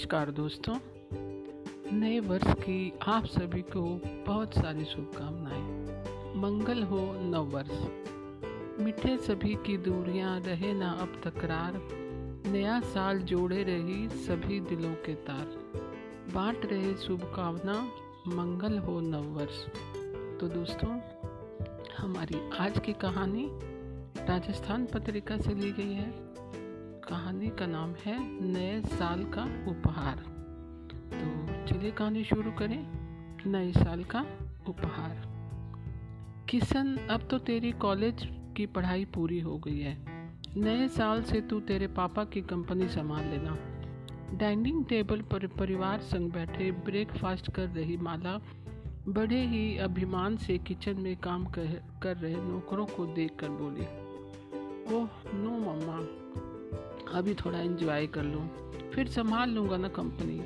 नमस्कार दोस्तों, नए वर्ष की आप सभी को बहुत सारी शुभकामनाएं। मंगल हो नव वर्ष, मिटे सभी की दूरियां, रहे ना अब तकरार। नया साल जोड़े रही सभी दिलों के तार, बांट रहे शुभकामना, मंगल हो नव वर्ष। तो दोस्तों, हमारी आज की कहानी राजस्थान पत्रिका से ली गई है। कहानी का नाम है नए साल का उपहार। तो चलिए कहानी शुरू करें। नए साल का उपहार। किशन, अब तो तेरी कॉलेज की पढ़ाई पूरी हो गई है। नए साल से तू तेरे पापा की कंपनी संभाल लेना। डाइनिंग टेबल पर परिवार संग बैठे ब्रेकफास्ट कर रही माला बड़े ही अभिमान से किचन में काम कर रहे नौकरों को देखकर बोली, ओह नो मम्मा, अभी थोड़ा एंजॉय कर लूँ, फिर संभाल लूँगा ना कंपनी।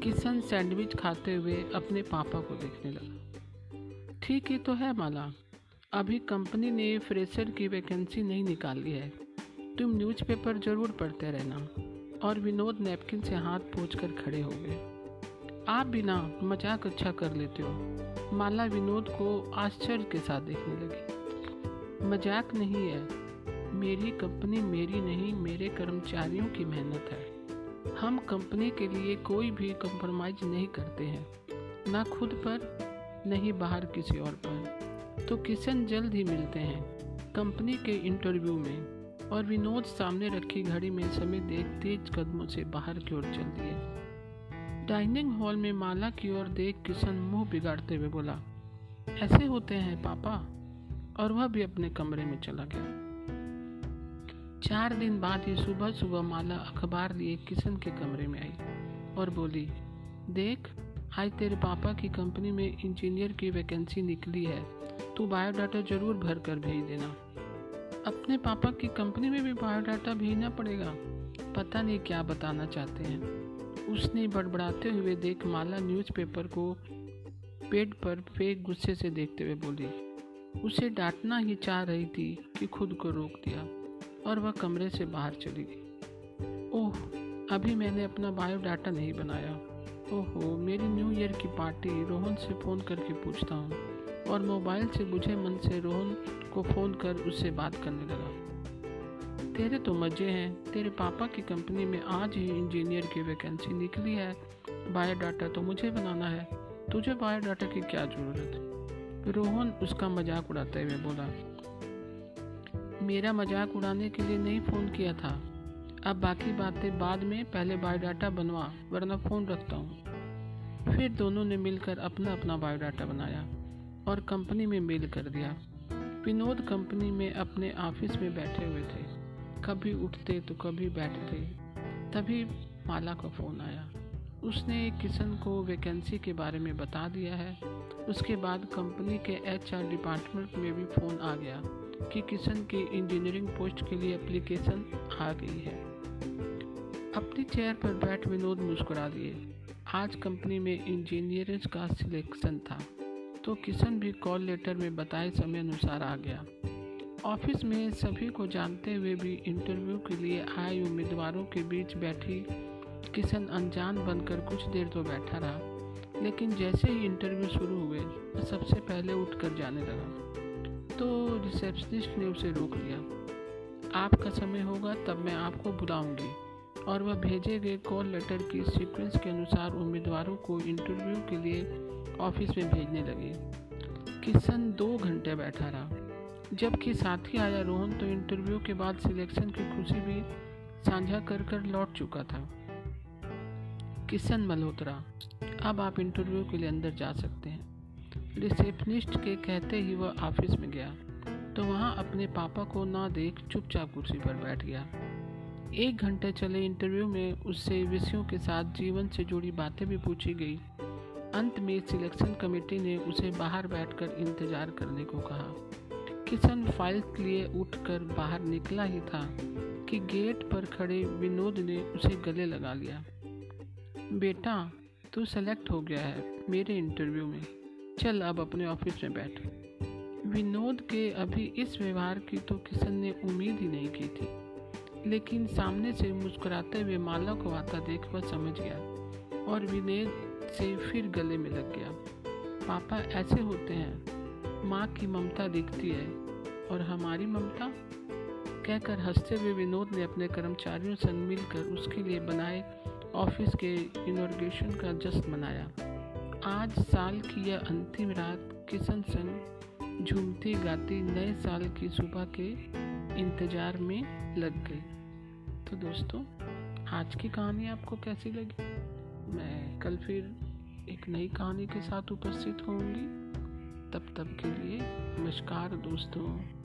किशन सैंडविच खाते हुए अपने पापा को देखने लगा। ठीक ही तो है माला, अभी कंपनी ने फ्रेशर की वैकेंसी नहीं निकाली है, तुम न्यूज़पेपर जरूर पढ़ते रहना। और विनोद नैपकिन से हाथ पोंछकर खड़े हो गए। आप भी ना मजाक अच्छा कर लेते हो। माला विनोद को आश्चर्य के साथ देखने लगी। मजाक नहीं है, मेरी कंपनी मेरी नहीं, मेरे कर्मचारियों की मेहनत है। हम कंपनी के लिए कोई भी कंप्रोमाइज़ नहीं करते हैं, ना खुद पर, नहीं बाहर किसी और पर। तो किशन जल्द ही मिलते हैं कंपनी के इंटरव्यू में। और विनोद सामने रखी घड़ी में समय देख तेज कदमों से बाहर की ओर चल दिए। डाइनिंग हॉल में माला की ओर देख किशन मुंह बिगाड़ते हुए बोला, ऐसे होते हैं पापा। और वह भी अपने कमरे में चला गया। 4 दिन बाद ये सुबह सुबह माला अखबार लिए किशन के कमरे में आई और बोली, देख आज तेरे पापा की कंपनी में इंजीनियर की वैकेंसी निकली है, तू बायोडाटा जरूर भर कर भेज देना। अपने पापा की कंपनी में भी बायोडाटा भेजना पड़ेगा, पता नहीं क्या बताना चाहते हैं। उसने बड़बड़ाते हुए देख माला न्यूज़पेपर को पेट पर फेंक गुस्से से देखते हुए बोली। उसे डांटना ही चाह रही थी कि खुद को रोक दिया और वह कमरे से बाहर चली गई। ओह, अभी मैंने अपना बायोडाटा नहीं बनाया। ओहो, मेरी न्यू ईयर की पार्टी, रोहन से फ़ोन करके पूछता हूँ। और मोबाइल से बुझे मन से रोहन को फ़ोन कर उससे बात करने लगा। तेरे तो मज़े हैं, तेरे पापा की कंपनी में आज ही इंजीनियर की वैकेंसी निकली है, बायोडाटा तो मुझे बनाना है, तुझे बायोडाटा की क्या ज़रूरत है। रोहन उसका मजाक उड़ाते हुए बोला, मेरा मजाक उड़ाने के लिए नहीं फ़ोन किया था, अब बाकी बातें बाद में, पहले बायोडाटा बनवा वरना फ़ोन रखता हूँ। फिर दोनों ने मिलकर अपना अपना बायोडाटा बनाया और कंपनी में मेल कर दिया। विनोद कंपनी में अपने ऑफिस में बैठे हुए थे, कभी उठते तो कभी बैठते। तभी माला का फ़ोन आया। उसने किशन को वैकेंसी के बारे में बता दिया है। उसके बाद कंपनी के HR डिपार्टमेंट में भी फ़ोन आ गया कि किशन की इंजीनियरिंग पोस्ट के लिए एप्लीकेशन आ गई है। अपनी चेयर पर बैठ विनोद मुस्कुरा दिए। आज कंपनी में इंजीनियर्स का सिलेक्शन था, तो किशन भी कॉल लेटर में बताए समय अनुसार आ गया। ऑफिस में सभी को जानते हुए भी इंटरव्यू के लिए आए उम्मीदवारों के बीच बैठी किशन अनजान बनकर कुछ देर तो बैठा रहा, लेकिन जैसे ही इंटरव्यू शुरू हुए सबसे पहले उठकर जाने लगा, तो रिसेप्शनिस्ट ने उसे रोक लिया। आपका समय होगा तब मैं आपको बुलाऊंगी। और वह भेजे गए कॉल लेटर की सीक्वेंस के अनुसार उम्मीदवारों को इंटरव्यू के लिए ऑफिस में भेजने लगी। किशन 2 घंटे बैठा रहा। जबकि साथी आया रोहन तो इंटरव्यू के बाद सिलेक्शन की खुशी भी साझा कर लौट चुका था। किशन मल्होत्रा, अब आप इंटरव्यू के लिए अंदर जा सकते हैं। रिसेप्शनिस्ट के कहते ही वह ऑफिस में गया, तो वहाँ अपने पापा को ना देख चुपचाप कुर्सी पर बैठ गया। 1 घंटे चले इंटरव्यू में उससे विषयों के साथ जीवन से जुड़ी बातें भी पूछी गई। अंत में सिलेक्शन कमेटी ने उसे बाहर बैठकर इंतज़ार करने को कहा। किशन फाइल के लिए उठकर बाहर निकला ही था कि गेट पर खड़े विनोद ने उसे गले लगा लिया। बेटा, तू सेलेक्ट हो गया है मेरे इंटरव्यू में, चल अब अपने ऑफिस में बैठ। विनोद के अभी इस व्यवहार की तो किशन ने उम्मीद ही नहीं की थी। लेकिन सामने से मुस्कुराते हुए माला को आता देख वह समझ गया और विनय से फिर गले में लग गया। पापा ऐसे होते हैं, माँ की ममता दिखती है और हमारी ममता, कहकर हंसते हुए विनोद ने अपने कर्मचारियों से मिलकर उसके लिए बनाए ऑफिस के इनॉग्रेशन का जश्न मनाया। आज साल की यह अंतिम रात किसन संग झूमती गाती नए साल की सुबह के इंतज़ार में लग गई। तो दोस्तों, आज की कहानी आपको कैसी लगी? मैं कल फिर एक नई कहानी के साथ उपस्थित होंगी। तब तक के लिए नमस्कार दोस्तों।